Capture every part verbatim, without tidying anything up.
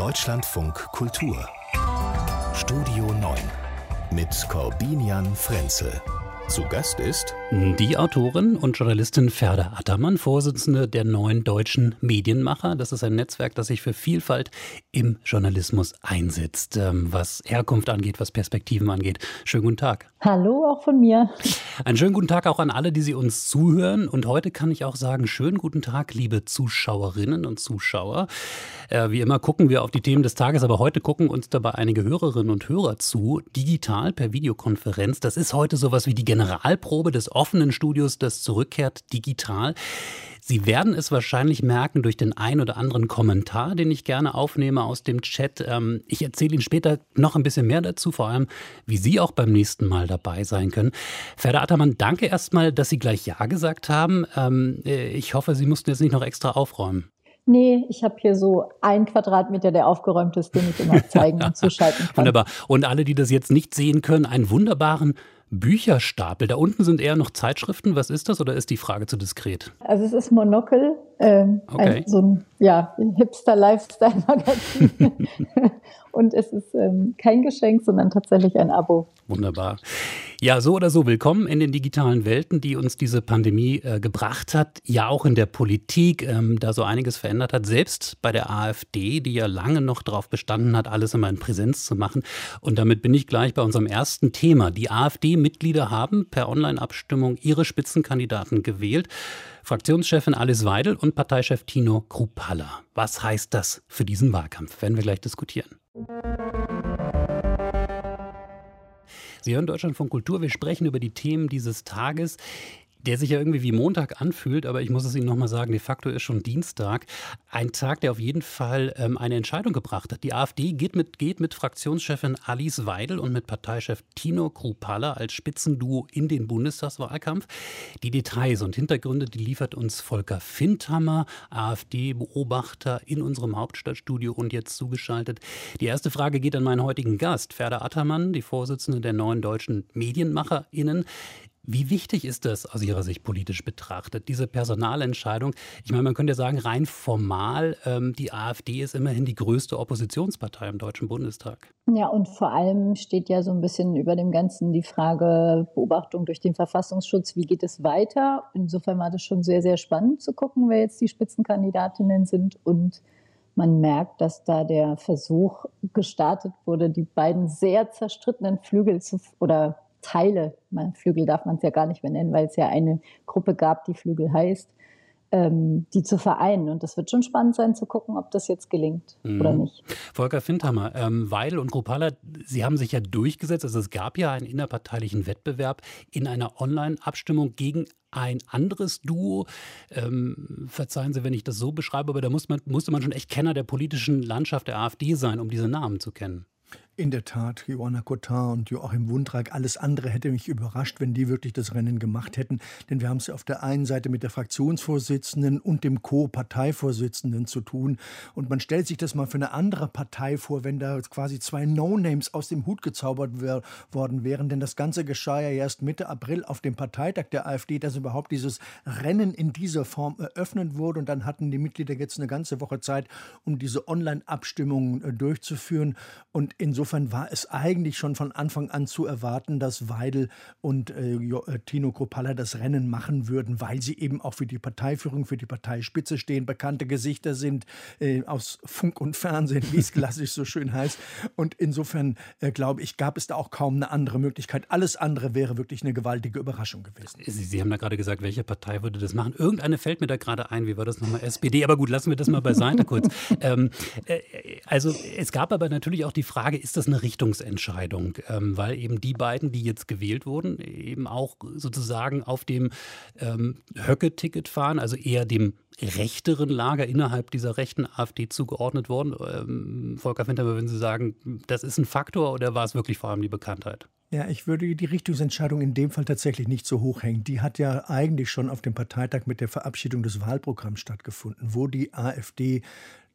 Deutschlandfunk Kultur Studio neun mit Korbinian Frenzel. Zu Gast ist die Autorin und Journalistin Ferda Ataman, Vorsitzende der Neuen Deutschen Medienmacher. Das ist ein Netzwerk, das sich für Vielfalt im Journalismus einsetzt, was Herkunft angeht, was Perspektiven angeht. Schönen guten Tag. Hallo auch von mir. Einen schönen guten Tag auch an alle, die Sie uns zuhören. Und heute kann ich auch sagen, schönen guten Tag, liebe Zuschauerinnen und Zuschauer. Wie immer gucken wir auf die Themen des Tages, aber heute gucken uns dabei einige Hörerinnen und Hörer zu, digital per Videokonferenz. Das ist heute sowas wie die Generation. Generalprobe des offenen Studios, das zurückkehrt digital. Sie werden es wahrscheinlich merken durch den ein oder anderen Kommentar, den ich gerne aufnehme aus dem Chat. Ich erzähle Ihnen später noch ein bisschen mehr dazu, vor allem, wie Sie auch beim nächsten Mal dabei sein können. Ferda Ataman, danke erstmal, dass Sie gleich Ja gesagt haben. Ich hoffe, Sie mussten jetzt nicht noch extra aufräumen. Nee, ich habe hier so einen Quadratmeter, der aufgeräumt ist, den ich immer zeigen und zuschalten kann. Wunderbar. Und alle, die das jetzt nicht sehen können, einen wunderbaren Bücherstapel. Da unten sind eher noch Zeitschriften. Was ist das oder ist die Frage zu diskret? Also es ist Monocle, ähm, okay. ein, so ein ja, Hipster-Lifestyle-Magazin. Und es ist ähm, kein Geschenk, sondern tatsächlich ein Abo. Wunderbar. Ja, so oder so, willkommen in den digitalen Welten, die uns diese Pandemie äh, gebracht hat. Ja, auch in der Politik, ähm, da so einiges verändert hat. Selbst bei der AfD, die ja lange noch darauf bestanden hat, alles immer in Präsenz zu machen. Und damit bin ich gleich bei unserem ersten Thema. Die AfD-Mitglieder haben per Online-Abstimmung ihre Spitzenkandidaten gewählt. Fraktionschefin Alice Weidel und Parteichef Tino Chrupalla. Was heißt das für diesen Wahlkampf? Werden wir gleich diskutieren. Sie hören Deutschlandfunk Kultur. Wir sprechen über die Themen dieses Tages, der sich ja irgendwie wie Montag anfühlt, aber ich muss es Ihnen nochmal sagen, de facto ist schon Dienstag. Ein Tag, der auf jeden Fall ähm, eine Entscheidung gebracht hat. Die AfD geht mit, geht mit Fraktionschefin Alice Weidel und mit Parteichef Tino Chrupalla als Spitzenduo in den Bundestagswahlkampf. Die Details und Hintergründe, die liefert uns Volker Finthammer, AfD-Beobachter in unserem Hauptstadtstudio und jetzt zugeschaltet. Die erste Frage geht an meinen heutigen Gast, Ferda Ataman, die Vorsitzende der Neuen Deutschen MedienmacherInnen. Wie wichtig ist das aus Ihrer Sicht politisch betrachtet, diese Personalentscheidung? Ich meine, man könnte ja sagen, rein formal, ähm, die AfD ist immerhin die größte Oppositionspartei im Deutschen Bundestag. Ja, und vor allem steht ja so ein bisschen über dem Ganzen die Frage Beobachtung durch den Verfassungsschutz, wie geht es weiter? Insofern war das schon sehr, sehr spannend zu gucken, wer jetzt die Spitzenkandidatinnen sind. Und man merkt, dass da der Versuch gestartet wurde, die beiden sehr zerstrittenen Flügel zu oder Teile, Flügel darf man es ja gar nicht mehr nennen, weil es ja eine Gruppe gab, die Flügel heißt, ähm, die zu vereinen. Und das wird schon spannend sein zu gucken, ob das jetzt gelingt mhm. oder nicht. Volker Finthammer, ähm, Weidel und Chrupalla, Sie haben sich ja durchgesetzt. Also es gab ja einen innerparteilichen Wettbewerb in einer Online-Abstimmung gegen ein anderes Duo. Ähm, verzeihen Sie, wenn ich das so beschreibe, aber da muss man, musste man schon echt Kenner der politischen Landschaft der AfD sein, um diese Namen zu kennen. In der Tat, Joana Cotin und Joachim Wundrak, alles andere hätte mich überrascht, wenn die wirklich das Rennen gemacht hätten. Denn wir haben es ja auf der einen Seite mit der Fraktionsvorsitzenden und dem Co-Parteivorsitzenden zu tun. Und man stellt sich das mal für eine andere Partei vor, wenn da quasi zwei No-Names aus dem Hut gezaubert wär, worden wären. Denn das Ganze geschah ja erst Mitte April auf dem Parteitag der AfD, dass überhaupt dieses Rennen in dieser Form eröffnet wurde. Und dann hatten die Mitglieder jetzt eine ganze Woche Zeit, um diese Online-Abstimmungen äh, durchzuführen. Und insofern Insofern war es eigentlich schon von Anfang an zu erwarten, dass Weidel und äh, Tino Chrupalla das Rennen machen würden, weil sie eben auch für die Parteiführung, für die Parteispitze stehen, bekannte Gesichter sind äh, aus Funk und Fernsehen, wie es klassisch so schön heißt. Und insofern, äh, glaube ich, gab es da auch kaum eine andere Möglichkeit. Alles andere wäre wirklich eine gewaltige Überraschung gewesen. Sie, sie haben da gerade gesagt, welche Partei würde das machen? Irgendeine fällt mir da gerade ein. Wie war das nochmal? S P D. Aber gut, lassen wir das mal beiseite kurz. Ähm, äh, also es gab aber natürlich auch die Frage, ist das Das ist eine Richtungsentscheidung, ähm, weil eben die beiden, die jetzt gewählt wurden, eben auch sozusagen auf dem ähm, Höcke-Ticket fahren, also eher dem rechteren Lager innerhalb dieser rechten AfD zugeordnet worden. Ähm, Volker Finthammer, würden Sie sagen, das ist ein Faktor oder war es wirklich vor allem die Bekanntheit? Ja, ich würde die Richtungsentscheidung in dem Fall tatsächlich nicht so hoch hängen. Die hat ja eigentlich schon auf dem Parteitag mit der Verabschiedung des Wahlprogramms stattgefunden, wo die AfD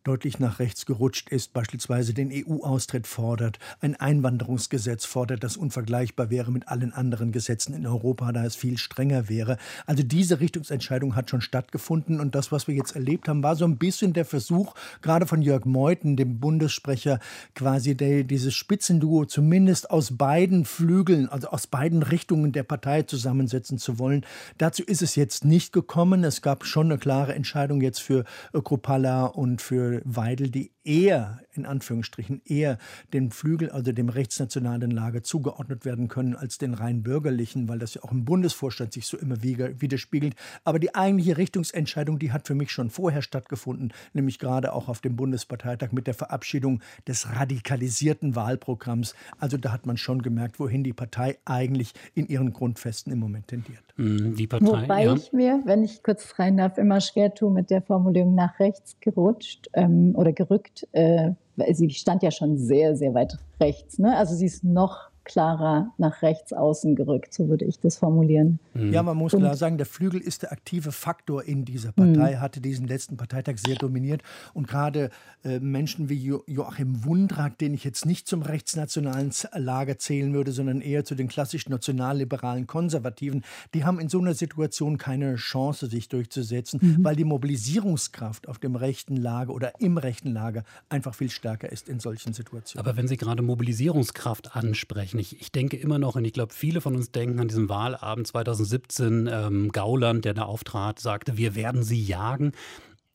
deutlich nach rechts gerutscht ist, beispielsweise den E U-Austritt fordert, ein Einwanderungsgesetz fordert, das unvergleichbar wäre mit allen anderen Gesetzen in Europa, da es viel strenger wäre. Also diese Richtungsentscheidung hat schon stattgefunden und das, was wir jetzt erlebt haben, war so ein bisschen der Versuch, gerade von Jörg Meuthen, dem Bundessprecher, quasi der, dieses Spitzenduo zumindest aus beiden Flügeln, also aus beiden Richtungen der Partei zusammensetzen zu wollen. Dazu ist es jetzt nicht gekommen. Es gab schon eine klare Entscheidung jetzt für Chrupalla und für Weidel, die eher, in Anführungsstrichen, eher dem Flügel, also dem rechtsnationalen Lager zugeordnet werden können als den rein bürgerlichen, weil das ja auch im Bundesvorstand sich so immer widerspiegelt. Aber die eigentliche Richtungsentscheidung, die hat für mich schon vorher stattgefunden, nämlich gerade auch auf dem Bundesparteitag mit der Verabschiedung des radikalisierten Wahlprogramms. Also da hat man schon gemerkt, wohin die Partei eigentlich in ihren Grundfesten im Moment tendiert. Die Partei, Wobei ja. ich mir, wenn ich kurz rein darf, immer schwer tue mit der Formulierung nach rechts gerutscht ähm, oder gerückt. Äh, sie stand ja schon sehr, sehr weit rechts, ne? Also sie ist noch klarer nach rechts außen gerückt, so würde ich das formulieren. Ja, man muss und, klar sagen, der Flügel ist der aktive Faktor in dieser Partei, hatte diesen letzten Parteitag sehr dominiert und gerade äh, Menschen wie jo- Joachim Wundrak, den ich jetzt nicht zum rechtsnationalen Lager zählen würde, sondern eher zu den klassisch nationalliberalen Konservativen, die haben in so einer Situation keine Chance, sich durchzusetzen, mhm. weil die Mobilisierungskraft auf dem rechten Lager oder im rechten Lager einfach viel stärker ist in solchen Situationen. Aber wenn Sie gerade Mobilisierungskraft ansprechen, Ich, ich denke immer noch, und ich glaube, viele von uns denken an diesen Wahlabend zwanzig siebzehn, ähm, Gauland, der da auftrat, sagte, wir werden sie jagen.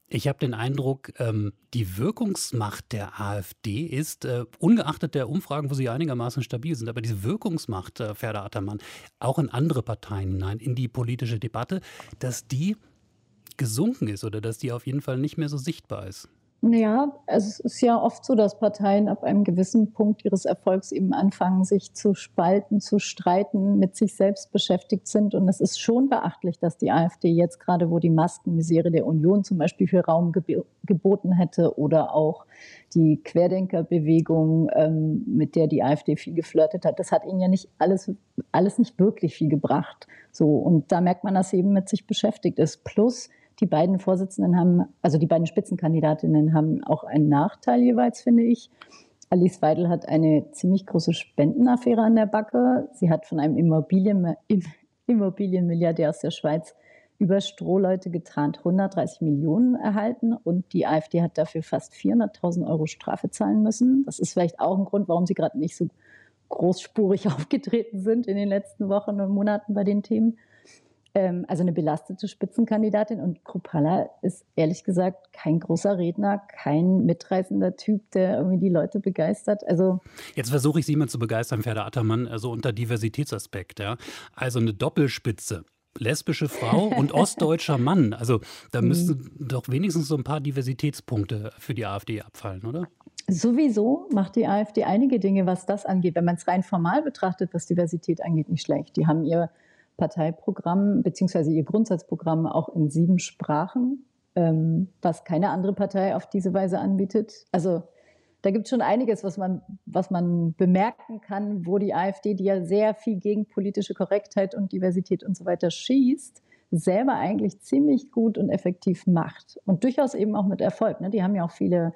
Ich habe den Eindruck, ähm, die Wirkungsmacht der AfD ist, äh, ungeachtet der Umfragen, wo sie einigermaßen stabil sind, aber diese Wirkungsmacht, äh, Ferda Ataman, auch in andere Parteien hinein, in die politische Debatte, dass die gesunken ist oder dass die auf jeden Fall nicht mehr so sichtbar ist. Naja, es ist ja oft so, dass Parteien ab einem gewissen Punkt ihres Erfolgs eben anfangen, sich zu spalten, zu streiten, mit sich selbst beschäftigt sind. Und es ist schon beachtlich, dass die AfD jetzt gerade, wo die Maskenmisere der Union zum Beispiel viel Raum geb- geboten hätte oder auch die Querdenkerbewegung, ähm, mit der die AfD viel geflirtet hat, das hat ihnen ja nicht alles, alles nicht wirklich viel gebracht. So, und da merkt man, dass sie eben mit sich beschäftigt ist. Plus, die beiden Vorsitzenden haben, also die beiden Spitzenkandidatinnen haben auch einen Nachteil jeweils, finde ich. Alice Weidel hat eine ziemlich große Spendenaffäre an der Backe. Sie hat von einem Immobilien, Immobilienmilliardär aus der Schweiz über Strohleute getarnt hundertdreißig Millionen erhalten und die AfD hat dafür fast vierhunderttausend Euro Strafe zahlen müssen. Das ist vielleicht auch ein Grund, warum sie gerade nicht so großspurig aufgetreten sind in den letzten Wochen und Monaten bei den Themen. Also eine belastete Spitzenkandidatin und Chrupalla ist ehrlich gesagt kein großer Redner, kein mitreißender Typ, der irgendwie die Leute begeistert. Also jetzt versuche ich Sie mal zu begeistern, Ferda Ataman, also unter Diversitätsaspekt. Ja. Also eine Doppelspitze, lesbische Frau und ostdeutscher Mann. Also da müssten doch wenigstens so ein paar Diversitätspunkte für die AfD abfallen, oder? Sowieso macht die AfD einige Dinge, was das angeht. Wenn man es rein formal betrachtet, was Diversität angeht, nicht schlecht. Die haben ihr Parteiprogramm bzw. ihr Grundsatzprogramm auch in sieben Sprachen, ähm, was keine andere Partei auf diese Weise anbietet. Also da gibt es schon einiges, was man, was man bemerken kann, wo die AfD, die ja sehr viel gegen politische Korrektheit und Diversität und so weiter schießt, selber eigentlich ziemlich gut und effektiv macht. Und durchaus eben auch mit Erfolg, ne? Die haben ja auch viele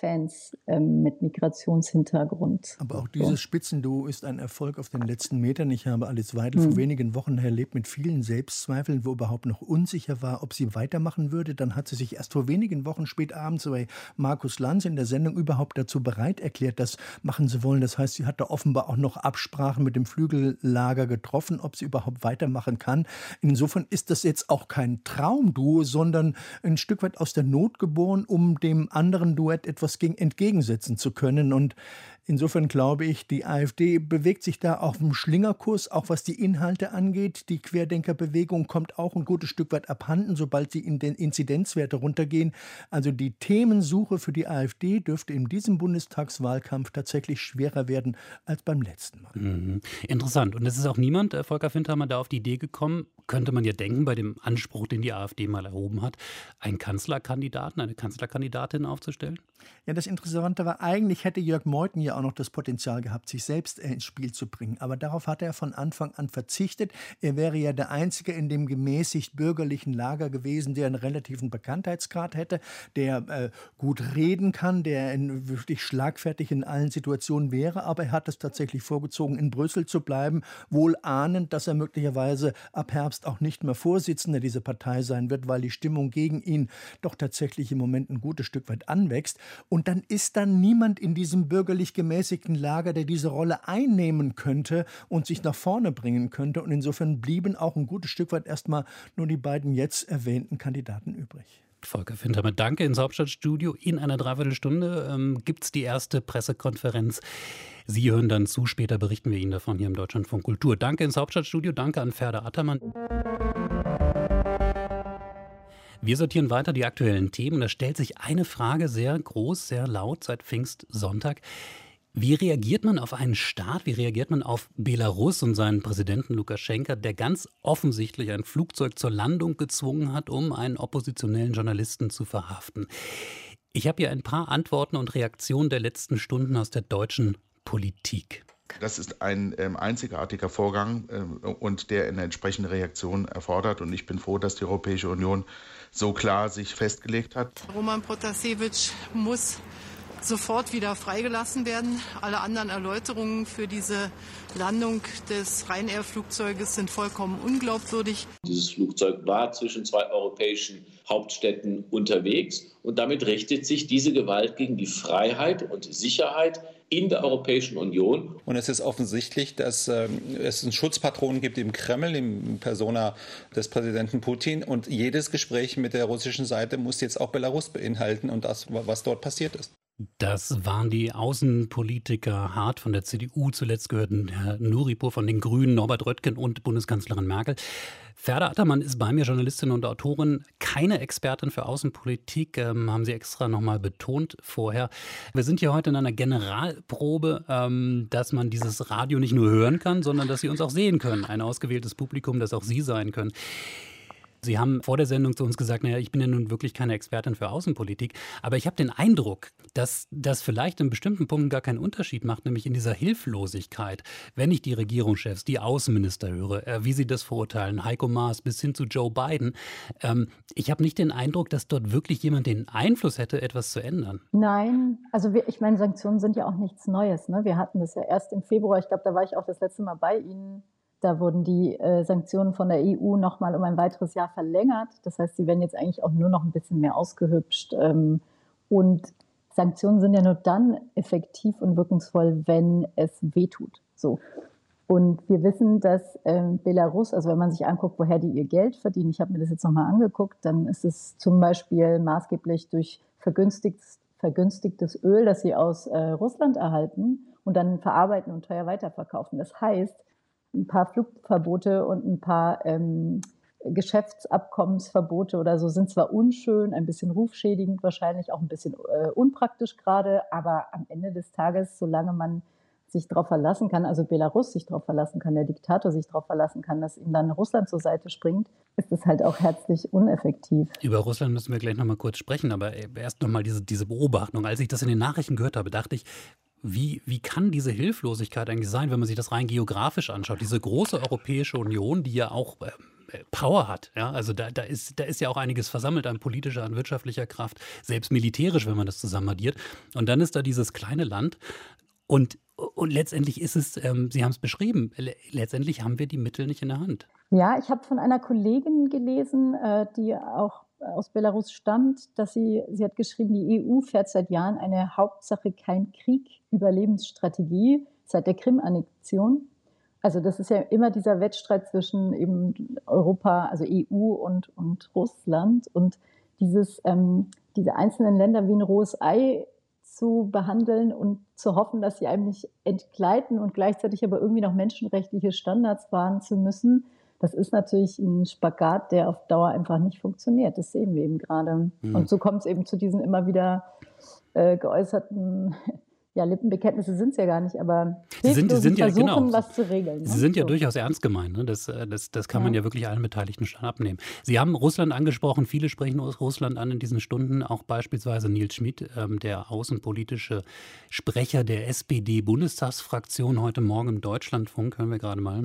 Fans ähm, mit Migrationshintergrund. Aber auch dieses Spitzenduo ist ein Erfolg auf den letzten Metern. Ich habe Alice Weidel mhm. vor wenigen Wochen erlebt mit vielen Selbstzweifeln, wo überhaupt noch unsicher war, ob sie weitermachen würde. Dann hat sie sich erst vor wenigen Wochen spät abends bei Markus Lanz in der Sendung überhaupt dazu bereit erklärt, das machen zu wollen. Das heißt, sie hat da offenbar auch noch Absprachen mit dem Flügellager getroffen, ob sie überhaupt weitermachen kann. Insofern ist das jetzt auch kein Traumduo, sondern ein Stück weit aus der Not geboren, um dem anderen Duo etwas gegen, entgegensetzen zu können. Und insofern glaube ich, die AfD bewegt sich da auf dem Schlingerkurs, auch was die Inhalte angeht. Die Querdenkerbewegung kommt auch ein gutes Stück weit abhanden, sobald die in den Inzidenzwerte runtergehen. Also die Themensuche für die AfD dürfte in diesem Bundestagswahlkampf tatsächlich schwerer werden als beim letzten Mal. Mhm. Interessant. Und es ist auch niemand, äh, Volker Finthammer, da auf die Idee gekommen, könnte man ja denken, bei dem Anspruch, den die AfD mal erhoben hat, einen Kanzlerkandidaten, eine Kanzlerkandidatin aufzustellen? Ja, das Interessante war, eigentlich hätte Jörg Meuthen ja auch noch das Potenzial gehabt, sich selbst ins Spiel zu bringen. Aber darauf hat er von Anfang an verzichtet. Er wäre ja der Einzige in dem gemäßigt bürgerlichen Lager gewesen, der einen relativen Bekanntheitsgrad hätte, der äh, gut reden kann, der in, wirklich schlagfertig in allen Situationen wäre. Aber er hat es tatsächlich vorgezogen, in Brüssel zu bleiben, wohl ahnend, dass er möglicherweise ab Herbst auch nicht mehr Vorsitzender dieser Partei sein wird, weil die Stimmung gegen ihn doch tatsächlich im Moment ein gutes Stück weit anwächst. Und dann ist dann niemand in diesem bürgerlich gemäßigten Lager, der diese Rolle einnehmen könnte und sich nach vorne bringen könnte. Und insofern blieben auch ein gutes Stück weit erstmal nur die beiden jetzt erwähnten Kandidaten übrig. Volker Finthammer, danke. Ins Hauptstadtstudio in einer Dreiviertelstunde ähm, gibt es die erste Pressekonferenz. Sie hören dann zu, später berichten wir Ihnen davon hier im Deutschlandfunk Kultur. Danke ins Hauptstadtstudio, danke an Ferda Ataman. Wir sortieren weiter die aktuellen Themen. Da stellt sich eine Frage sehr groß, sehr laut seit Pfingstsonntag. Wie reagiert man auf einen Staat? Wie reagiert man auf Belarus und seinen Präsidenten Lukaschenko, der ganz offensichtlich ein Flugzeug zur Landung gezwungen hat, um einen oppositionellen Journalisten zu verhaften? Ich habe hier ein paar Antworten und Reaktionen der letzten Stunden aus der deutschen Politik. Das ist ein ähm, einzigartiger Vorgang ähm, und der eine entsprechende Reaktion erfordert. Und ich bin froh, dass die Europäische Union so klar sich festgelegt hat. Roman Protasewitsch muss sofort wieder freigelassen werden. Alle anderen Erläuterungen für diese Landung des Ryanair-Flugzeuges sind vollkommen unglaubwürdig. Dieses Flugzeug war zwischen zwei europäischen Hauptstädten unterwegs. Und damit richtet sich diese Gewalt gegen die Freiheit und Sicherheit in der Europäischen Union. Und es ist offensichtlich, dass ähm, es einen Schutzpatron gibt im Kreml, im Persona des Präsidenten Putin. Und jedes Gespräch mit der russischen Seite muss jetzt auch Belarus beinhalten und das, was dort passiert ist. Das waren die Außenpolitiker Hart von der C D U, zuletzt gehörten Herr Nouripour von den Grünen, Norbert Röttgen und Bundeskanzlerin Merkel. Ferda Ataman ist bei mir, Journalistin und Autorin, keine Expertin für Außenpolitik, ähm, haben Sie extra nochmal betont vorher. Wir sind hier heute in einer Generalprobe, ähm, dass man dieses Radio nicht nur hören kann, sondern dass Sie uns auch sehen können. Ein ausgewähltes Publikum, das auch Sie sein können. Sie haben vor der Sendung zu uns gesagt, naja, ich bin ja nun wirklich keine Expertin für Außenpolitik, aber ich habe den Eindruck, dass das vielleicht in bestimmten Punkten gar keinen Unterschied macht, nämlich in dieser Hilflosigkeit, wenn ich die Regierungschefs, die Außenminister höre, wie sie das verurteilen, Heiko Maas bis hin zu Joe Biden. Ähm, ich habe nicht den Eindruck, dass dort wirklich jemand den Einfluss hätte, etwas zu ändern. Nein, also wir, ich meine, Sanktionen sind ja auch nichts Neues, ne? Wir hatten das ja erst im Februar, ich glaube, da war ich auch das letzte Mal bei Ihnen. Da wurden die äh, Sanktionen von der E U nochmal um ein weiteres Jahr verlängert. Das heißt, sie werden jetzt eigentlich auch nur noch ein bisschen mehr ausgehübscht. Ähm, und Sanktionen sind ja nur dann effektiv und wirkungsvoll, wenn es wehtut. So. Und wir wissen, dass ähm, Belarus, also wenn man sich anguckt, woher die ihr Geld verdienen, ich habe mir das jetzt nochmal angeguckt, dann ist es zum Beispiel maßgeblich durch vergünstigtes, vergünstigtes Öl, das sie aus äh, Russland erhalten und dann verarbeiten und teuer weiterverkaufen. Das heißt, ein paar Flugverbote und ein paar ähm, Geschäftsabkommensverbote oder so sind zwar unschön, ein bisschen rufschädigend wahrscheinlich, auch ein bisschen äh, unpraktisch gerade, aber am Ende des Tages, solange man sich darauf verlassen kann, also Belarus sich darauf verlassen kann, der Diktator sich darauf verlassen kann, dass ihm dann Russland zur Seite springt, ist es halt auch herzlich uneffektiv. Über Russland müssen wir gleich nochmal kurz sprechen, aber erst nochmal diese, diese Beobachtung. Als ich das in den Nachrichten gehört habe, dachte ich, Wie, wie kann diese Hilflosigkeit eigentlich sein, wenn man sich das rein geografisch anschaut? Diese große Europäische Union, die ja auch äh, Power hat. Ja? Also da, da, ist, da ist ja auch einiges versammelt an politischer, an wirtschaftlicher Kraft, selbst militärisch, wenn man das zusammenaddiert. Und dann ist da dieses kleine Land und, und letztendlich ist es, ähm, Sie haben es beschrieben, le- letztendlich haben wir die Mittel nicht in der Hand. Ja, ich habe von einer Kollegin gelesen, äh, die auch aus Belarus stammt, dass sie, sie hat geschrieben, die E U fährt seit Jahren eine Hauptsache kein Krieg-Überlebensstrategie seit der Krim-Annexion. Also das ist ja immer dieser Wettstreit zwischen eben Europa, also E U und, und Russland und dieses, ähm, diese einzelnen Länder wie ein rohes Ei zu behandeln und zu hoffen, dass sie einem nicht entgleiten und gleichzeitig aber irgendwie noch menschenrechtliche Standards wahren zu müssen. Das ist natürlich ein Spagat, der auf Dauer einfach nicht funktioniert. Das sehen wir eben gerade. Mhm. Und so kommt es eben zu diesen immer wieder äh, geäußerten ja, Lippenbekenntnisse sind es ja gar nicht, aber sie sind, sind ja, versuchen, genau, was zu regeln. Ne? Sie sind ja so. durchaus ernst gemeint. Ne? Das, das, das kann ja. man ja wirklich allen Beteiligten schon abnehmen. Sie haben Russland angesprochen. Viele sprechen Russland an in diesen Stunden. Auch beispielsweise Nils Schmid, ähm, der außenpolitische Sprecher der S P D-Bundestagsfraktion, heute Morgen im Deutschlandfunk. Hören wir gerade mal.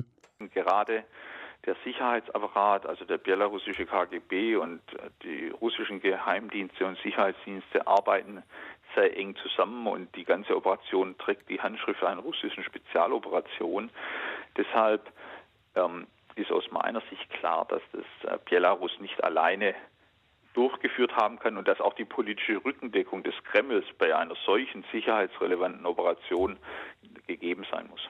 Gerade der Sicherheitsapparat, also der belarussische K G B und die russischen Geheimdienste und Sicherheitsdienste arbeiten sehr eng zusammen und die ganze Operation trägt die Handschrift einer russischen Spezialoperation. Deshalb ähm, ist aus meiner Sicht klar, dass das Belarus nicht alleine durchgeführt haben kann und dass auch die politische Rückendeckung des Kremls bei einer solchen sicherheitsrelevanten Operation gegeben sein muss.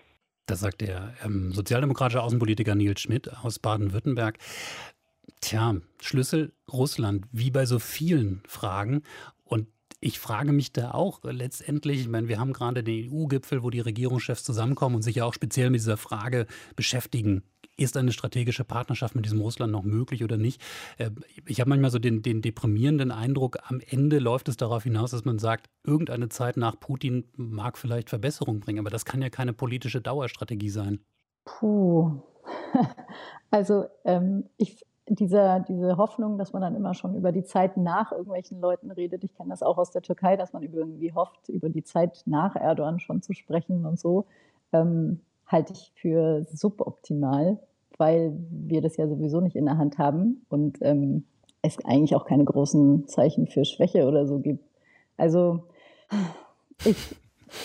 Das sagt der ähm, sozialdemokratische Außenpolitiker Nils Schmid aus Baden-Württemberg. Tja, Schlüssel Russland, wie bei so vielen Fragen. Und ich frage mich da auch letztendlich, ich meine, wir haben gerade den E U-Gipfel, wo die Regierungschefs zusammenkommen und sich ja auch speziell mit dieser Frage beschäftigen. Ist eine strategische Partnerschaft mit diesem Russland noch möglich oder nicht? Ich habe manchmal so den, den deprimierenden Eindruck, am Ende läuft es darauf hinaus, dass man sagt, irgendeine Zeit nach Putin mag vielleicht Verbesserung bringen, aber das kann ja keine politische Dauerstrategie sein. Puh. Also ähm, ich, dieser, diese Hoffnung, dass man dann immer schon über die Zeit nach irgendwelchen Leuten redet, ich kenne das auch aus der Türkei, dass man irgendwie hofft, über die Zeit nach Erdogan schon zu sprechen und so, ähm, halte ich für suboptimal, weil wir das ja sowieso nicht in der Hand haben und ähm, es eigentlich auch keine großen Zeichen für Schwäche oder so gibt. Also ich,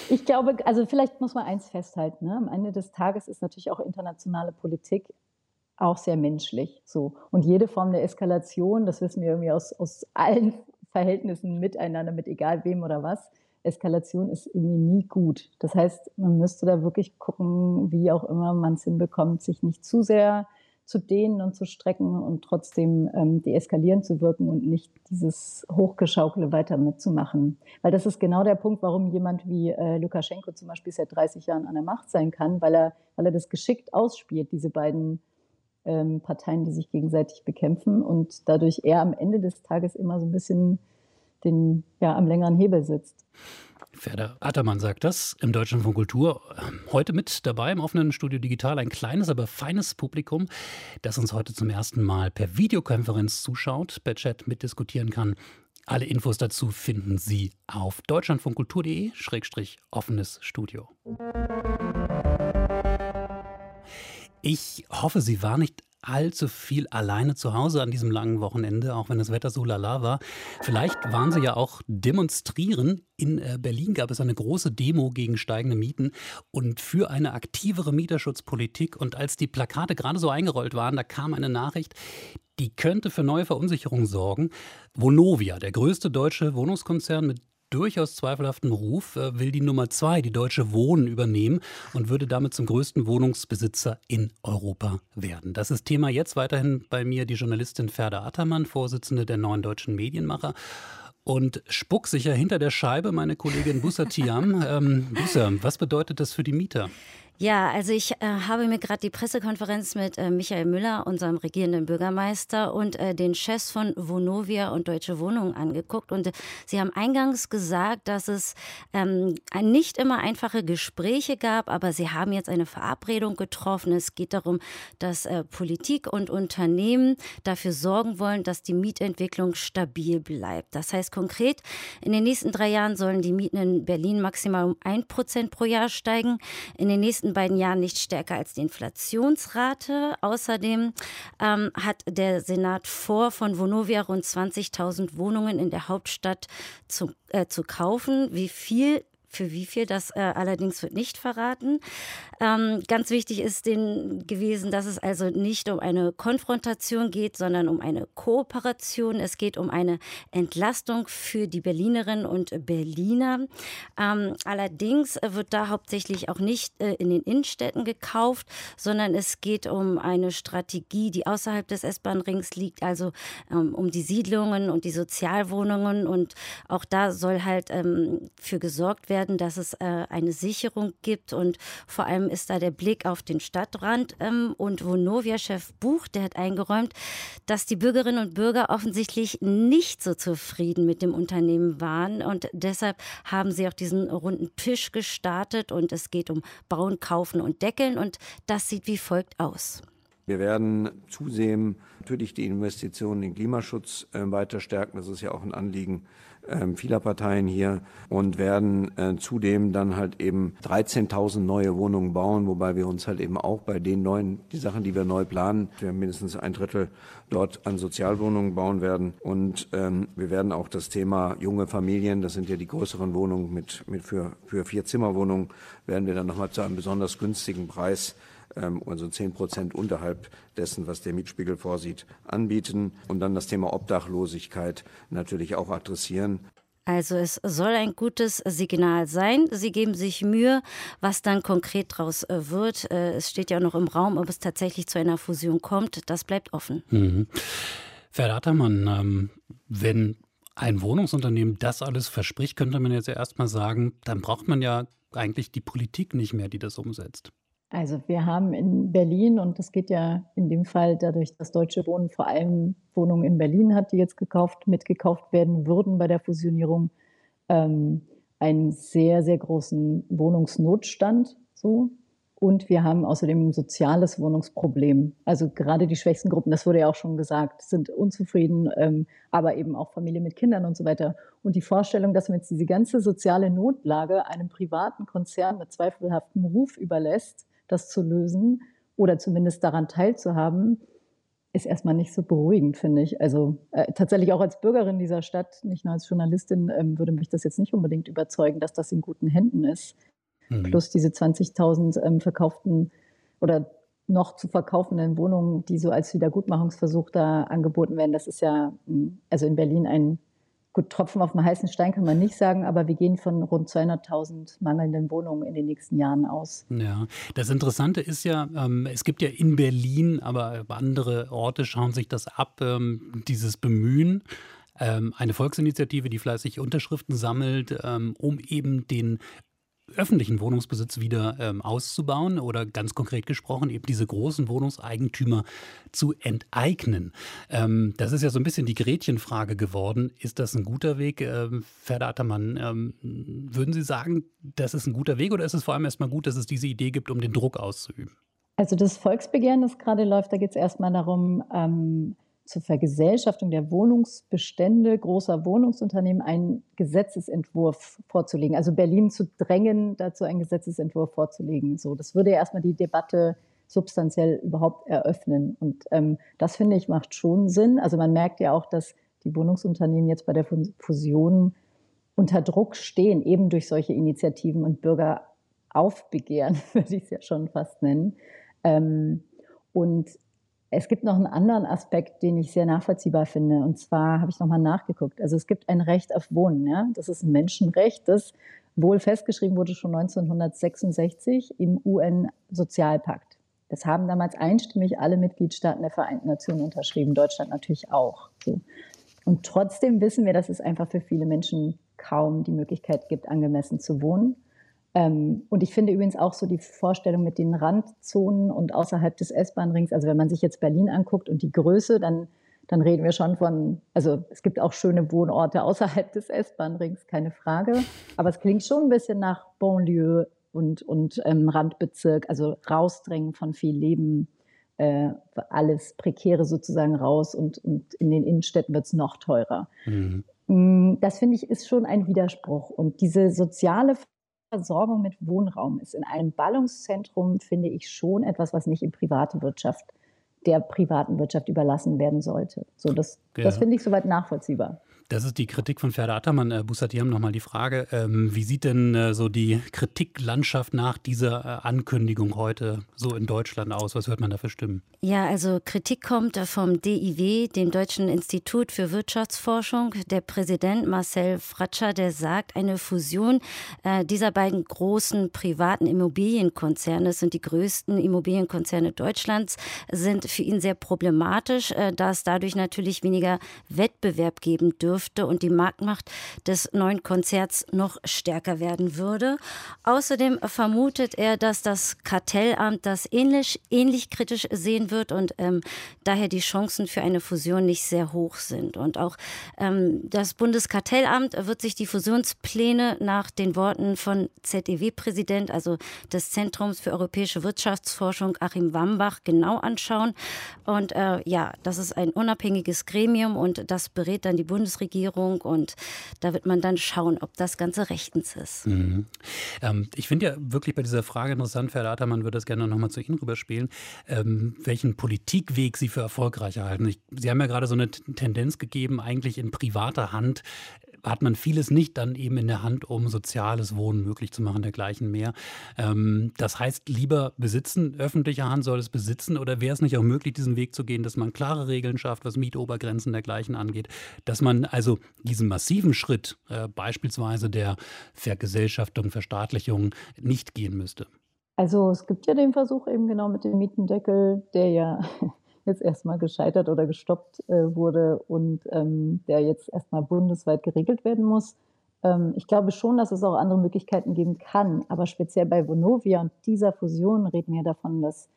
ich glaube, also vielleicht muss man eins festhalten, ne? Am Ende des Tages ist natürlich auch internationale Politik auch sehr menschlich. So. Und jede Form der Eskalation, das wissen wir irgendwie aus, aus allen Verhältnissen miteinander, mit egal wem oder was, Eskalation ist irgendwie nie gut. Das heißt, man müsste da wirklich gucken, wie auch immer man es hinbekommt, sich nicht zu sehr zu dehnen und zu strecken und trotzdem ähm, deeskalierend zu wirken und nicht dieses Hochgeschaukele weiter mitzumachen. Weil das ist genau der Punkt, warum jemand wie äh, Lukaschenko zum Beispiel seit dreißig Jahren an der Macht sein kann, weil er, weil er das geschickt ausspielt, diese beiden ähm, Parteien, die sich gegenseitig bekämpfen und dadurch er am Ende des Tages immer so ein bisschen den, ja, am längeren Hebel sitzt. Ferda Ataman sagt das im Deutschlandfunk Kultur. Heute mit dabei im offenen Studio Digital ein kleines, aber feines Publikum, das uns heute zum ersten Mal per Videokonferenz zuschaut, per Chat mitdiskutieren kann. Alle Infos dazu finden Sie auf deutschlandfunkkultur punkt de slash offenes Studio. Ich hoffe, sie war nicht allzu viel alleine zu Hause an diesem langen Wochenende, auch wenn das Wetter so lala war. Vielleicht waren sie ja auch demonstrieren. In Berlin gab es eine große Demo gegen steigende Mieten und für eine aktivere Mieterschutzpolitik. Und als die Plakate gerade so eingerollt waren, da kam eine Nachricht, die könnte für neue Verunsicherung sorgen. Vonovia, der größte deutsche Wohnungskonzern mit durchaus zweifelhaften Ruf, will die Nummer zwei, die Deutsche Wohnen, übernehmen und würde damit zum größten Wohnungsbesitzer in Europa werden. Das ist Thema jetzt. Weiterhin bei mir die Journalistin Ferda Ataman, Vorsitzende der Neuen Deutschen Medienmacher. Und spucksicher hinter der Scheibe meine Kollegin Bousa Thiam. Ähm, Bousa, was bedeutet das für die Mieter? Ja, also ich äh, habe mir gerade die Pressekonferenz mit äh, Michael Müller, unserem regierenden Bürgermeister, und äh, den Chefs von Vonovia und Deutsche Wohnen angeguckt. Und äh, sie haben eingangs gesagt, dass es ähm, nicht immer einfache Gespräche gab, aber sie haben jetzt eine Verabredung getroffen. Es geht darum, dass äh, Politik und Unternehmen dafür sorgen wollen, dass die Mietentwicklung stabil bleibt. Das heißt konkret, in den nächsten drei Jahren sollen die Mieten in Berlin maximal um ein Prozent pro Jahr steigen. In den nächsten beiden Jahren nicht stärker als die Inflationsrate. Außerdem ähm, hat der Senat vor, von Vonovia rund zwanzigtausend Wohnungen in der Hauptstadt zu, äh, zu kaufen. Wie viel? Für wie viel, das äh, allerdings wird nicht verraten. Ähm, ganz wichtig ist denen gewesen, dass es also nicht um eine Konfrontation geht, sondern um eine Kooperation. Es geht um eine Entlastung für die Berlinerinnen und Berliner. Ähm, allerdings wird da hauptsächlich auch nicht äh, in den Innenstädten gekauft, sondern es geht um eine Strategie, die außerhalb des S-Bahn-Rings liegt, also ähm, um die Siedlungen und die Sozialwohnungen. Und auch da soll halt ähm, für gesorgt werden, werden, dass es äh, eine Sicherung gibt. Und vor allem ist da der Blick auf den Stadtrand. Ähm, und Vonovia-Chef Buch, der hat eingeräumt, dass die Bürgerinnen und Bürger offensichtlich nicht so zufrieden mit dem Unternehmen waren. Und deshalb haben sie auch diesen runden Tisch gestartet. Und es geht um Bauen, Kaufen und Deckeln. Und das sieht wie folgt aus. Wir werden zusehen, natürlich die Investitionen in den Klimaschutz äh, weiter stärken. Das ist ja auch ein Anliegen äh, vieler Parteien hier. Und werden äh, zudem dann halt eben dreizehntausend neue Wohnungen bauen, wobei wir uns halt eben auch bei den neuen, die Sachen, die wir neu planen, wir mindestens ein Drittel dort an Sozialwohnungen bauen werden. Und ähm, wir werden auch das Thema junge Familien, das sind ja die größeren Wohnungen mit, mit für, für Vier-Zimmer-Wohnungen, werden wir dann nochmal zu einem besonders günstigen Preis, also zehn Prozent unterhalb dessen, was der Mietspiegel vorsieht, anbieten und dann das Thema Obdachlosigkeit natürlich auch adressieren. Also es soll ein gutes Signal sein. Sie geben sich Mühe, was dann konkret draus wird. Es steht ja noch im Raum, ob es tatsächlich zu einer Fusion kommt. Das bleibt offen. Mhm. Ferda Ataman, wenn ein Wohnungsunternehmen das alles verspricht, könnte man jetzt ja erstmal sagen, dann braucht man ja eigentlich die Politik nicht mehr, die das umsetzt. Also wir haben in Berlin, und das geht ja in dem Fall dadurch, dass Deutsche Wohnen vor allem Wohnungen in Berlin hat, die jetzt gekauft, mitgekauft werden würden bei der Fusionierung, ähm, einen sehr, sehr großen Wohnungsnotstand. So. Und wir haben außerdem ein soziales Wohnungsproblem. Also gerade die schwächsten Gruppen, das wurde ja auch schon gesagt, sind unzufrieden, ähm, aber eben auch Familien mit Kindern und so weiter. Und die Vorstellung, dass man jetzt diese ganze soziale Notlage einem privaten Konzern mit zweifelhaftem Ruf überlässt, das zu lösen oder zumindest daran teilzuhaben, ist erstmal nicht so beruhigend, finde ich. Also äh, tatsächlich auch als Bürgerin dieser Stadt, nicht nur als Journalistin, ähm, würde mich das jetzt nicht unbedingt überzeugen, dass das in guten Händen ist. Mhm. Plus diese zwanzigtausend ähm, verkauften oder noch zu verkaufenden Wohnungen, die so als Wiedergutmachungsversuch da angeboten werden. Das ist ja, also in Berlin ein gut Tropfen auf dem heißen Stein, kann man nicht sagen, aber wir gehen von rund zweihunderttausend mangelnden Wohnungen in den nächsten Jahren aus. Ja, das Interessante ist ja, ähm, es gibt ja in Berlin, aber andere Orte schauen sich das ab, ähm, dieses Bemühen, ähm, eine Volksinitiative, die fleißig Unterschriften sammelt, ähm, um eben den öffentlichen Wohnungsbesitz wieder ähm, auszubauen oder ganz konkret gesprochen eben diese großen Wohnungseigentümer zu enteignen. Ähm, das ist ja so ein bisschen die Gretchenfrage geworden. Ist das ein guter Weg? Ähm, Ferda Ataman, ähm, würden Sie sagen, das ist ein guter Weg oder ist es vor allem erstmal gut, dass es diese Idee gibt, um den Druck auszuüben? Also das Volksbegehren, das gerade läuft, da geht es erstmal darum, ähm, zur Vergesellschaftung der Wohnungsbestände großer Wohnungsunternehmen einen Gesetzesentwurf vorzulegen, also Berlin zu drängen, dazu einen Gesetzesentwurf vorzulegen. So, das würde ja erstmal die Debatte substanziell überhaupt eröffnen. Und ähm, das, finde ich, macht schon Sinn. Also man merkt ja auch, dass die Wohnungsunternehmen jetzt bei der Fusion unter Druck stehen, eben durch solche Initiativen und Bürgeraufbegehren, würde ich es ja schon fast nennen. Ähm, und Es gibt noch einen anderen Aspekt, den ich sehr nachvollziehbar finde. Und zwar habe ich nochmal nachgeguckt. Also es gibt ein Recht auf Wohnen. Ja? Das ist ein Menschenrecht, das wohl festgeschrieben wurde schon neunzehnhundertsechsundsechzig im U N-Sozialpakt. Das haben damals einstimmig alle Mitgliedstaaten der Vereinten Nationen unterschrieben, Deutschland natürlich auch. So. Und trotzdem wissen wir, dass es einfach für viele Menschen kaum die Möglichkeit gibt, angemessen zu wohnen. Ähm, und ich finde übrigens auch so die Vorstellung mit den Randzonen und außerhalb des S-Bahn-Rings, also wenn man sich jetzt Berlin anguckt und die Größe, dann, dann reden wir schon von, also es gibt auch schöne Wohnorte außerhalb des S-Bahn-Rings, keine Frage, aber es klingt schon ein bisschen nach Banlieue und, und ähm, Randbezirk, also rausdrängen von viel Leben, äh, alles Prekäre sozusagen raus und, und in den Innenstädten wird es noch teurer. Mhm. Das finde ich ist schon ein Widerspruch und diese soziale Versorgung mit Wohnraum ist in einem Ballungszentrum, finde ich, schon etwas, was nicht in private Wirtschaft, der privaten Wirtschaft überlassen werden sollte. So, das, ja. Das finde ich soweit nachvollziehbar. Das ist die Kritik von Ferda Ataman. Äh, Bousa Thiam, nochmal die Frage, ähm, wie sieht denn äh, so die Kritiklandschaft nach dieser äh, Ankündigung heute so in Deutschland aus? Was hört man da für Stimmen? Ja, also Kritik kommt vom D I W, dem Deutschen Institut für Wirtschaftsforschung. Der Präsident Marcel Fratscher, der sagt, eine Fusion äh, dieser beiden großen privaten Immobilienkonzerne, das sind die größten Immobilienkonzerne Deutschlands, sind für ihn sehr problematisch, äh, da es dadurch natürlich weniger Wettbewerb geben dürfte. Kräfte und die Marktmacht des neuen Konzerns noch stärker werden würde. Außerdem vermutet er, dass das Kartellamt das ähnlich, ähnlich kritisch sehen wird und ähm, daher die Chancen für eine Fusion nicht sehr hoch sind. Und auch ähm, das Bundeskartellamt wird sich die Fusionspläne nach den Worten von Z E W-Präsident, also des Zentrums für europäische Wirtschaftsforschung, Achim Wambach, genau anschauen. Und äh, ja, das ist ein unabhängiges Gremium und das berät dann die Bundesregierung und da wird man dann schauen, ob das Ganze rechtens ist. Mhm. Ähm, ich finde ja wirklich bei dieser Frage interessant, Ferda Ataman würde das gerne nochmal zu Ihnen rüberspielen, ähm, welchen Politikweg Sie für erfolgreich halten. Ich, Sie haben ja gerade so eine Tendenz gegeben, eigentlich in privater Hand hat man vieles nicht dann eben in der Hand, um soziales Wohnen möglich zu machen, dergleichen mehr. Ähm, das heißt, lieber besitzen, öffentliche Hand soll es besitzen, oder wäre es nicht auch möglich, diesen Weg zu gehen, dass man klare Regeln schafft, was Mietobergrenzen dergleichen angeht, dass man also diesen massiven Schritt, äh, beispielsweise der Vergesellschaftung, Verstaatlichung, nicht gehen müsste? Also es gibt ja den Versuch eben genau mit dem Mietendeckel, der ja jetzt erstmal gescheitert oder gestoppt äh, wurde und ähm, der jetzt erstmal bundesweit geregelt werden muss. Ähm, ich glaube schon, dass es auch andere Möglichkeiten geben kann, aber speziell bei Vonovia und dieser Fusion reden wir davon, dass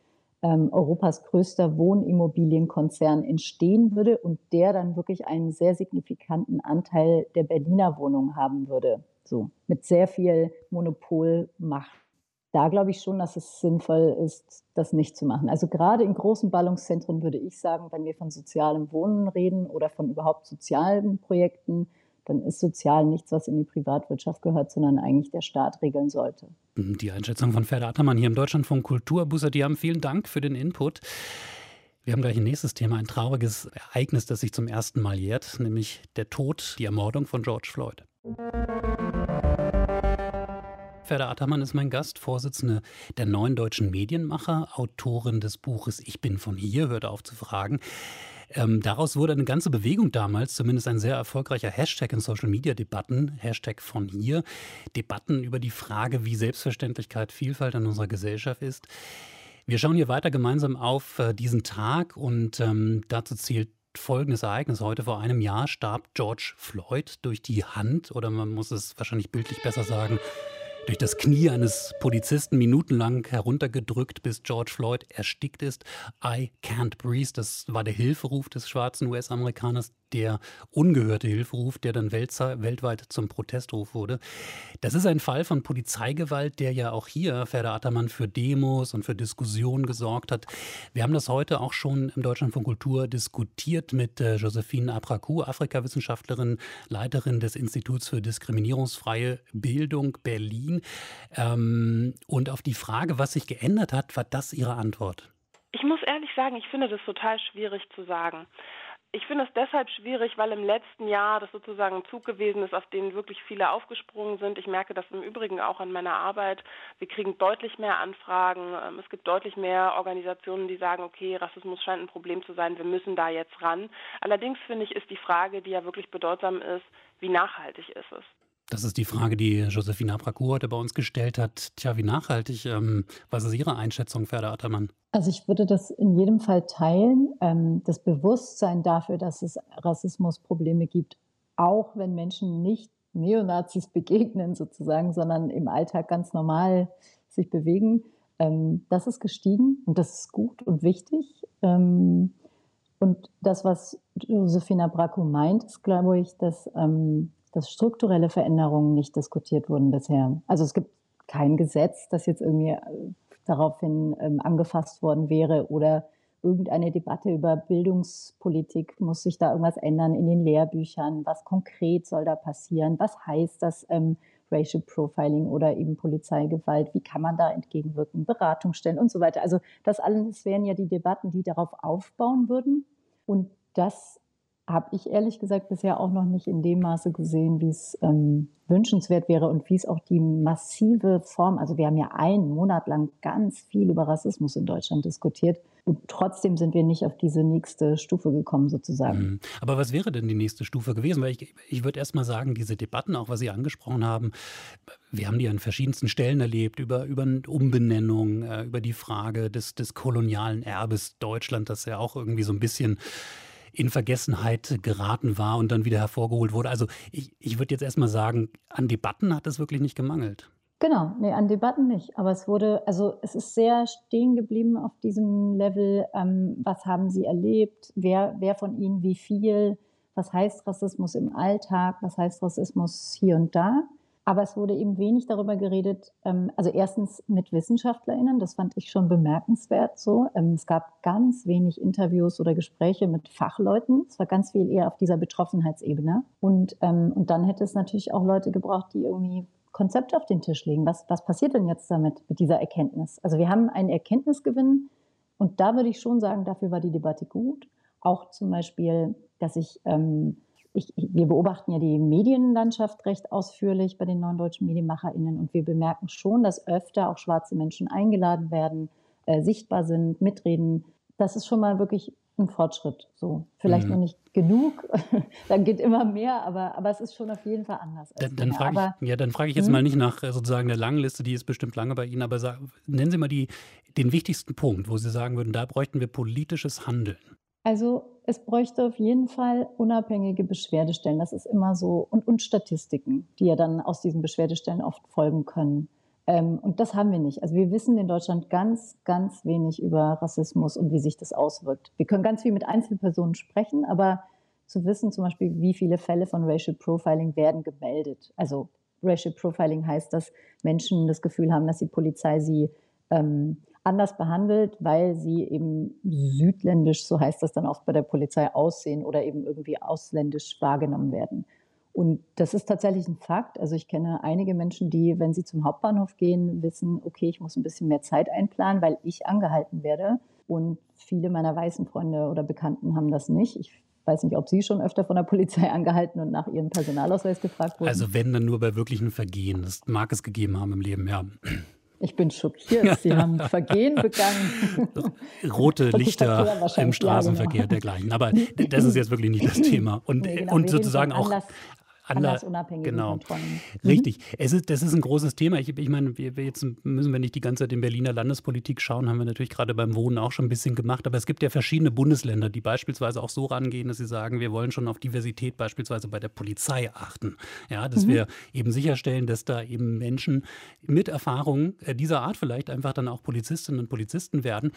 ähm, Europas größter Wohnimmobilienkonzern entstehen würde und der dann wirklich einen sehr signifikanten Anteil der Berliner Wohnungen haben würde, so mit sehr viel Monopolmacht. Da glaube ich schon, dass es sinnvoll ist, das nicht zu machen. Also gerade in großen Ballungszentren würde ich sagen, wenn wir von sozialem Wohnen reden oder von überhaupt sozialen Projekten, dann ist sozial nichts, was in die Privatwirtschaft gehört, sondern eigentlich der Staat regeln sollte. Die Einschätzung von Ferda Ataman hier im Deutschlandfunk Kultur. Bousa Thiam, vielen Dank für den Input. Wir haben gleich ein nächstes Thema, ein trauriges Ereignis, das sich zum ersten Mal jährt, nämlich der Tod, die Ermordung von George Floyd. Ferda Ataman ist mein Gast, Vorsitzende der Neuen Deutschen Medienmacher, Autorin des Buches Ich bin von hier, hört auf zu fragen. Ähm, daraus wurde eine ganze Bewegung damals, zumindest ein sehr erfolgreicher Hashtag in Social-Media-Debatten, Hashtag von hier, Debatten über die Frage, wie Selbstverständlichkeit Vielfalt in unserer Gesellschaft ist. Wir schauen hier weiter gemeinsam auf äh, diesen Tag und ähm, dazu zählt folgendes Ereignis. Heute vor einem Jahr starb George Floyd durch die Hand, oder man muss es wahrscheinlich bildlich besser sagen, durch das Knie eines Polizisten minutenlang heruntergedrückt, bis George Floyd erstickt ist. I can't breathe, das war der Hilferuf des schwarzen U S-Amerikaners, der ungehörte Hilferuf, der dann weltweit zum Protestruf wurde. Das ist ein Fall von Polizeigewalt, der ja auch hier, Ferda Ataman, für Demos und für Diskussionen gesorgt hat. Wir haben das heute auch schon im Deutschlandfunk Kultur diskutiert mit äh, Josephine Abrakou, Afrikawissenschaftlerin, Leiterin des Instituts für diskriminierungsfreie Bildung Berlin. Und auf die Frage, was sich geändert hat, war das Ihre Antwort? Ich muss ehrlich sagen, ich finde das total schwierig zu sagen. Ich finde es deshalb schwierig, weil im letzten Jahr das sozusagen ein Zug gewesen ist, auf den wirklich viele aufgesprungen sind. Ich merke das im Übrigen auch an meiner Arbeit. Wir kriegen deutlich mehr Anfragen. Es gibt deutlich mehr Organisationen, die sagen, okay, Rassismus scheint ein Problem zu sein, wir müssen da jetzt ran. Allerdings finde ich, ist die Frage, die ja wirklich bedeutsam ist, wie nachhaltig ist es? Das ist die Frage, die Josephine Abrakou heute bei uns gestellt hat. Tja, wie nachhaltig? Ähm, was ist Ihre Einschätzung, Ferda Ataman? Also ich würde das in jedem Fall teilen. Ähm, das Bewusstsein dafür, dass es Rassismusprobleme gibt, auch wenn Menschen nicht Neonazis begegnen sozusagen, sondern im Alltag ganz normal sich bewegen, ähm, das ist gestiegen und das ist gut und wichtig. Ähm, und das, was Josephine Abrakou meint, ist, glaube ich, dass... Ähm, dass strukturelle Veränderungen nicht diskutiert wurden bisher. Also es gibt kein Gesetz, das jetzt irgendwie daraufhin ähm, angefasst worden wäre oder irgendeine Debatte über Bildungspolitik, muss sich da irgendwas ändern in den Lehrbüchern, was konkret soll da passieren, was heißt das ähm, Racial Profiling oder eben Polizeigewalt, wie kann man da entgegenwirken, Beratungsstellen und so weiter. Also das alles wären ja die Debatten, die darauf aufbauen würden, und das habe ich ehrlich gesagt bisher auch noch nicht in dem Maße gesehen, wie es ähm, wünschenswert wäre und wie es auch die massive Form, also wir haben ja einen Monat lang ganz viel über Rassismus in Deutschland diskutiert und trotzdem sind wir nicht auf diese nächste Stufe gekommen sozusagen. Mhm. Aber was wäre denn die nächste Stufe gewesen? Weil ich, ich würde erst mal sagen, diese Debatten, auch was Sie angesprochen haben, wir haben die an verschiedensten Stellen erlebt, über, über Umbenennung, äh, über die Frage des, des kolonialen Erbes Deutschland, das ja auch irgendwie so ein bisschen in Vergessenheit geraten war und dann wieder hervorgeholt wurde. Also ich, ich würde jetzt erstmal sagen, an Debatten hat es wirklich nicht gemangelt. Genau, nee, an Debatten nicht. Aber es wurde, also es ist sehr stehen geblieben auf diesem Level. Ähm, was haben Sie erlebt? Wer, wer von Ihnen wie viel? Was heißt Rassismus im Alltag? Was heißt Rassismus hier und da? Aber es wurde eben wenig darüber geredet. Ähm, also erstens mit WissenschaftlerInnen. Das fand ich schon bemerkenswert so. Ähm, es gab ganz wenig Interviews oder Gespräche mit Fachleuten. Es war ganz viel eher auf dieser Betroffenheitsebene. Und, ähm, und dann hätte es natürlich auch Leute gebraucht, die irgendwie Konzept auf den Tisch legen. Was, was passiert denn jetzt damit, mit dieser Erkenntnis? Also wir haben einen Erkenntnisgewinn und da würde ich schon sagen, dafür war die Debatte gut. Auch zum Beispiel, dass ich, ähm, ich wir beobachten ja die Medienlandschaft recht ausführlich bei den Neuen Deutschen MedienmacherInnen und wir bemerken schon, dass öfter auch schwarze Menschen eingeladen werden, äh, sichtbar sind, mitreden. Das ist schon mal wirklich ein Fortschritt. So. Vielleicht mhm. noch nicht genug, dann geht immer mehr, aber, aber es ist schon auf jeden Fall anders. Als dann dann frage ich, ja, dann frage ich jetzt mh. mal nicht nach sozusagen der langen Liste, die ist bestimmt lange bei Ihnen, aber sagen, nennen Sie mal die, den wichtigsten Punkt, wo Sie sagen würden, da bräuchten wir politisches Handeln. Also es bräuchte auf jeden Fall unabhängige Beschwerdestellen, das ist immer so, und, und Statistiken, die ja dann aus diesen Beschwerdestellen oft folgen können. Ähm, und das haben wir nicht. Also wir wissen in Deutschland ganz, ganz wenig über Rassismus und wie sich das auswirkt. Wir können ganz viel mit Einzelpersonen sprechen, aber zu wissen zum Beispiel, wie viele Fälle von Racial Profiling werden gemeldet. Also Racial Profiling heißt, dass Menschen das Gefühl haben, dass die Polizei sie ähm, anders behandelt, weil sie eben südländisch, so heißt das dann oft bei der Polizei, aussehen oder eben irgendwie ausländisch wahrgenommen werden. Und das ist tatsächlich ein Fakt. Also ich kenne einige Menschen, die, wenn sie zum Hauptbahnhof gehen, wissen, okay, ich muss ein bisschen mehr Zeit einplanen, weil ich angehalten werde. Und viele meiner weißen Freunde oder Bekannten haben das nicht. Ich weiß nicht, ob Sie schon öfter von der Polizei angehalten und nach Ihrem Personalausweis gefragt wurden. Also wenn, dann nur bei wirklichen Vergehen. Das mag es gegeben haben im Leben, ja. Ich bin schockiert. Sie haben Vergehen begangen. Rote Lichter im Straßenverkehr, ja, genau, dergleichen. Aber das ist jetzt wirklich nicht das Thema. Und, nee, genau, und sozusagen auch anlassunabhängige genau. Kontrollen. Richtig. Es ist, das ist ein großes Thema. Ich, ich meine, wir, jetzt müssen wir nicht die ganze Zeit in Berliner Landespolitik schauen, haben wir natürlich gerade beim Wohnen auch schon ein bisschen gemacht. Aber es gibt ja verschiedene Bundesländer, die beispielsweise auch so rangehen, dass sie sagen, wir wollen schon auf Diversität beispielsweise bei der Polizei achten. Ja, dass mhm. wir eben sicherstellen, dass da eben Menschen mit Erfahrungen dieser Art vielleicht einfach dann auch Polizistinnen und Polizisten werden.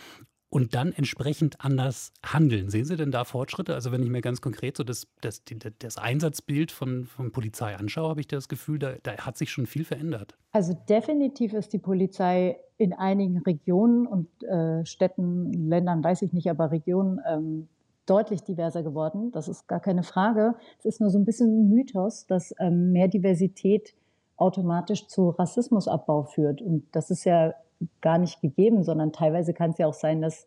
Und dann entsprechend anders handeln. Sehen Sie denn da Fortschritte? Also wenn ich mir ganz konkret so das, das, das Einsatzbild von, von Polizei anschaue, habe ich das Gefühl, da, da hat sich schon viel verändert. Also definitiv ist die Polizei in einigen Regionen und äh, Städten, Ländern, weiß ich nicht, aber Regionen ähm, deutlich diverser geworden. Das ist gar keine Frage. Es ist nur so ein bisschen ein Mythos, dass ähm, mehr Diversität automatisch zu Rassismusabbau führt. Und das ist ja gar nicht gegeben, sondern teilweise kann es ja auch sein, dass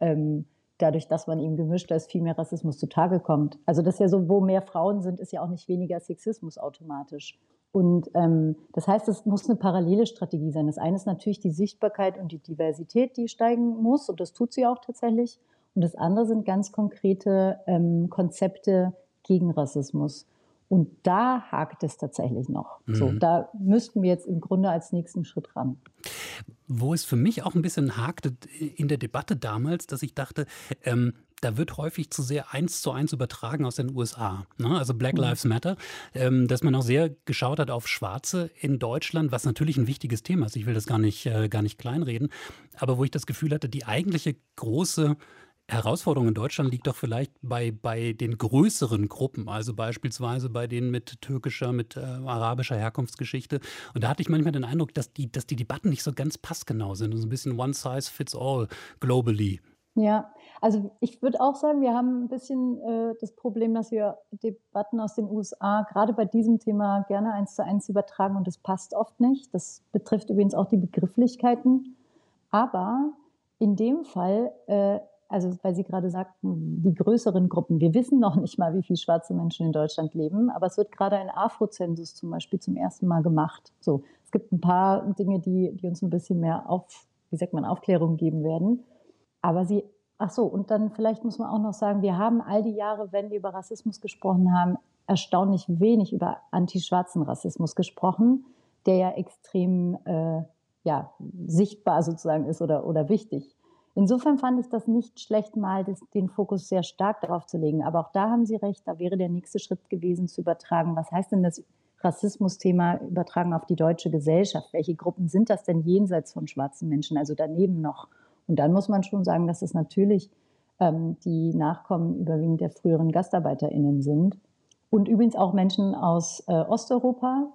ähm, dadurch, dass man eben gemischter ist, viel mehr Rassismus zutage kommt. Also das ist ja so, wo mehr Frauen sind, ist ja auch nicht weniger Sexismus automatisch. Und ähm, das heißt, es muss eine parallele Strategie sein. Das eine ist natürlich die Sichtbarkeit und die Diversität, die steigen muss, und das tut sie auch tatsächlich. Und das andere sind ganz konkrete ähm, Konzepte gegen Rassismus. Und da hakt es tatsächlich noch. Mhm. So, da müssten wir jetzt im Grunde als nächsten Schritt ran. Wo es für mich auch ein bisschen hakte in der Debatte damals, dass ich dachte, ähm, da wird häufig zu sehr eins zu eins übertragen aus den U S A. Ne? Also Black Lives Matter, ähm, dass man auch sehr geschaut hat auf Schwarze in Deutschland, was natürlich ein wichtiges Thema ist. Ich will das gar nicht, äh, gar nicht kleinreden. Aber wo ich das Gefühl hatte, die eigentliche große Herausforderung in Deutschland liegt doch vielleicht bei, bei den größeren Gruppen, also beispielsweise bei denen mit türkischer, mit äh, arabischer Herkunftsgeschichte. Und da hatte ich manchmal den Eindruck, dass die, dass die Debatten nicht so ganz passgenau sind. So also ein bisschen one size fits all globally. Ja, also ich würde auch sagen, wir haben ein bisschen äh, das Problem, dass wir Debatten aus den U S A gerade bei diesem Thema gerne eins zu eins übertragen und das passt oft nicht. Das betrifft übrigens auch die Begrifflichkeiten. Aber in dem Fall äh, also weil Sie gerade sagten, die größeren Gruppen. Wir wissen noch nicht mal, wie viele schwarze Menschen in Deutschland leben, aber es wird gerade ein Afrozensus zum Beispiel zum ersten Mal gemacht. So, es gibt ein paar Dinge, die, die uns ein bisschen mehr auf, wie sagt man, Aufklärung geben werden. Aber sie, ach so, und dann vielleicht muss man auch noch sagen, wir haben all die Jahre, wenn wir über Rassismus gesprochen haben, erstaunlich wenig über antischwarzen Rassismus gesprochen, der ja extrem äh, ja, sichtbar sozusagen ist oder, oder wichtig Insofern fand ich das nicht schlecht, mal das, den Fokus sehr stark darauf zu legen. Aber auch da haben Sie recht, da wäre der nächste Schritt gewesen, zu übertragen, was heißt denn das Rassismus-Thema übertragen auf die deutsche Gesellschaft? Welche Gruppen sind das denn jenseits von schwarzen Menschen, also daneben noch? Und dann muss man schon sagen, dass es natürlich ähm, die Nachkommen überwiegend der früheren GastarbeiterInnen sind. Und übrigens auch Menschen aus äh, Osteuropa,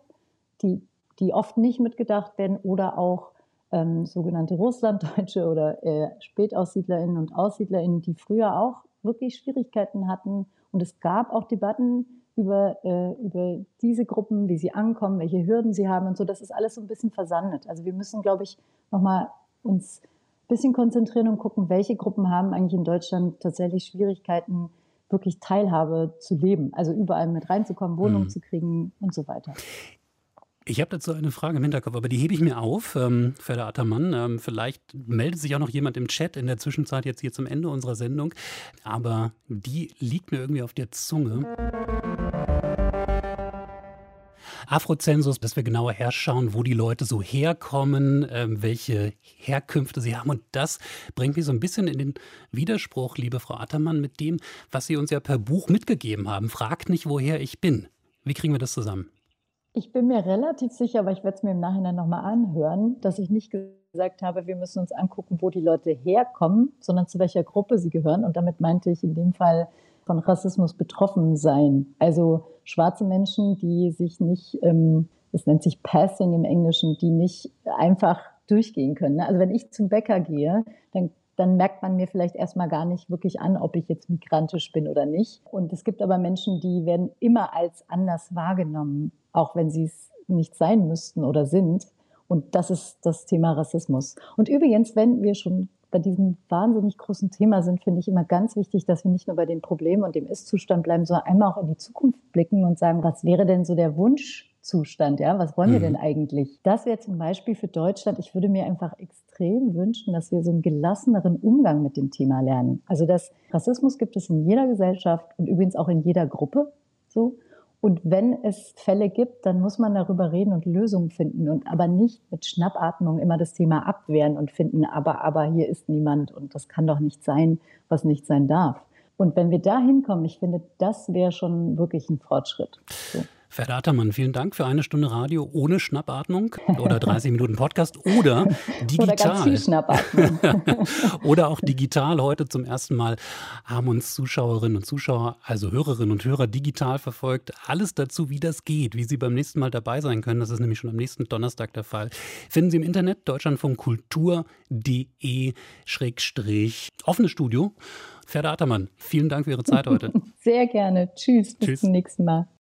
die, die oft nicht mitgedacht werden, oder auch ähm, sogenannte Russlanddeutsche oder äh, SpätaussiedlerInnen und AussiedlerInnen, die früher auch wirklich Schwierigkeiten hatten. Und es gab auch Debatten über, äh, über diese Gruppen, wie sie ankommen, welche Hürden sie haben und so. Das ist alles so ein bisschen versandet. Also wir müssen, glaube ich, nochmal uns bisschen konzentrieren und gucken, welche Gruppen haben eigentlich in Deutschland tatsächlich Schwierigkeiten, wirklich Teilhabe zu leben. Also überall mit reinzukommen, Wohnung hm. zu kriegen und so weiter. Ich habe dazu eine Frage im Hinterkopf, aber die hebe ich mir auf, ähm, Ferda Ataman. Ähm, vielleicht meldet sich auch noch jemand im Chat in der Zwischenzeit jetzt hier zum Ende unserer Sendung. Aber die liegt mir irgendwie auf der Zunge. Afrozensus, dass wir genauer herschauen, wo die Leute so herkommen, ähm, welche Herkünfte sie haben. Und das bringt mich so ein bisschen in den Widerspruch, liebe Frau Ataman, mit dem, was Sie uns ja per Buch mitgegeben haben. Fragt nicht, woher ich bin. Wie kriegen wir das zusammen? Ich bin mir relativ sicher, aber ich werde es mir im Nachhinein nochmal anhören, dass ich nicht gesagt habe, wir müssen uns angucken, wo die Leute herkommen, sondern zu welcher Gruppe sie gehören. Und damit meinte ich in dem Fall von Rassismus betroffen sein. Also schwarze Menschen, die sich nicht, das nennt sich Passing im Englischen, die nicht einfach durchgehen können. Also wenn ich zum Bäcker gehe, dann, dann merkt man mir vielleicht erstmal gar nicht wirklich an, ob ich jetzt migrantisch bin oder nicht. Und es gibt aber Menschen, die werden immer als anders wahrgenommen, auch wenn sie es nicht sein müssten oder sind. Und das ist das Thema Rassismus. Und übrigens, wenn wir schon bei diesem wahnsinnig großen Thema sind, finde ich immer ganz wichtig, dass wir nicht nur bei den Problemen und dem Ist-Zustand bleiben, sondern einmal auch in die Zukunft blicken und sagen, was wäre denn so der Wunschzustand? Ja? Was wollen wir mhm. denn eigentlich? Das wäre zum Beispiel für Deutschland, ich würde mir einfach extrem wünschen, dass wir so einen gelasseneren Umgang mit dem Thema lernen. Also dass Rassismus gibt es in jeder Gesellschaft und übrigens auch in jeder Gruppe. So. Und wenn es Fälle gibt, dann muss man darüber reden und Lösungen finden und aber nicht mit Schnappatmung immer das Thema abwehren und finden, aber, aber hier ist niemand und das kann doch nicht sein, was nicht sein darf. Und wenn wir da hinkommen, ich finde, das wäre schon wirklich ein Fortschritt. So. Ferda Ataman, vielen Dank für eine Stunde Radio ohne Schnappatmung oder dreißig Minuten Podcast oder digital. Oder ganz viel Schnappatmung. Oder auch digital. Heute zum ersten Mal haben uns Zuschauerinnen und Zuschauer, also Hörerinnen und Hörer, digital verfolgt. Alles dazu, wie das geht, wie Sie beim nächsten Mal dabei sein können. Das ist nämlich schon am nächsten Donnerstag der Fall. Finden Sie im Internet deutschlandfunk kultur punkt de schrägstrich offenes Studio. Ferda Ataman, vielen Dank für Ihre Zeit heute. Sehr gerne. Tschüss, bis Tschüss. zum nächsten Mal.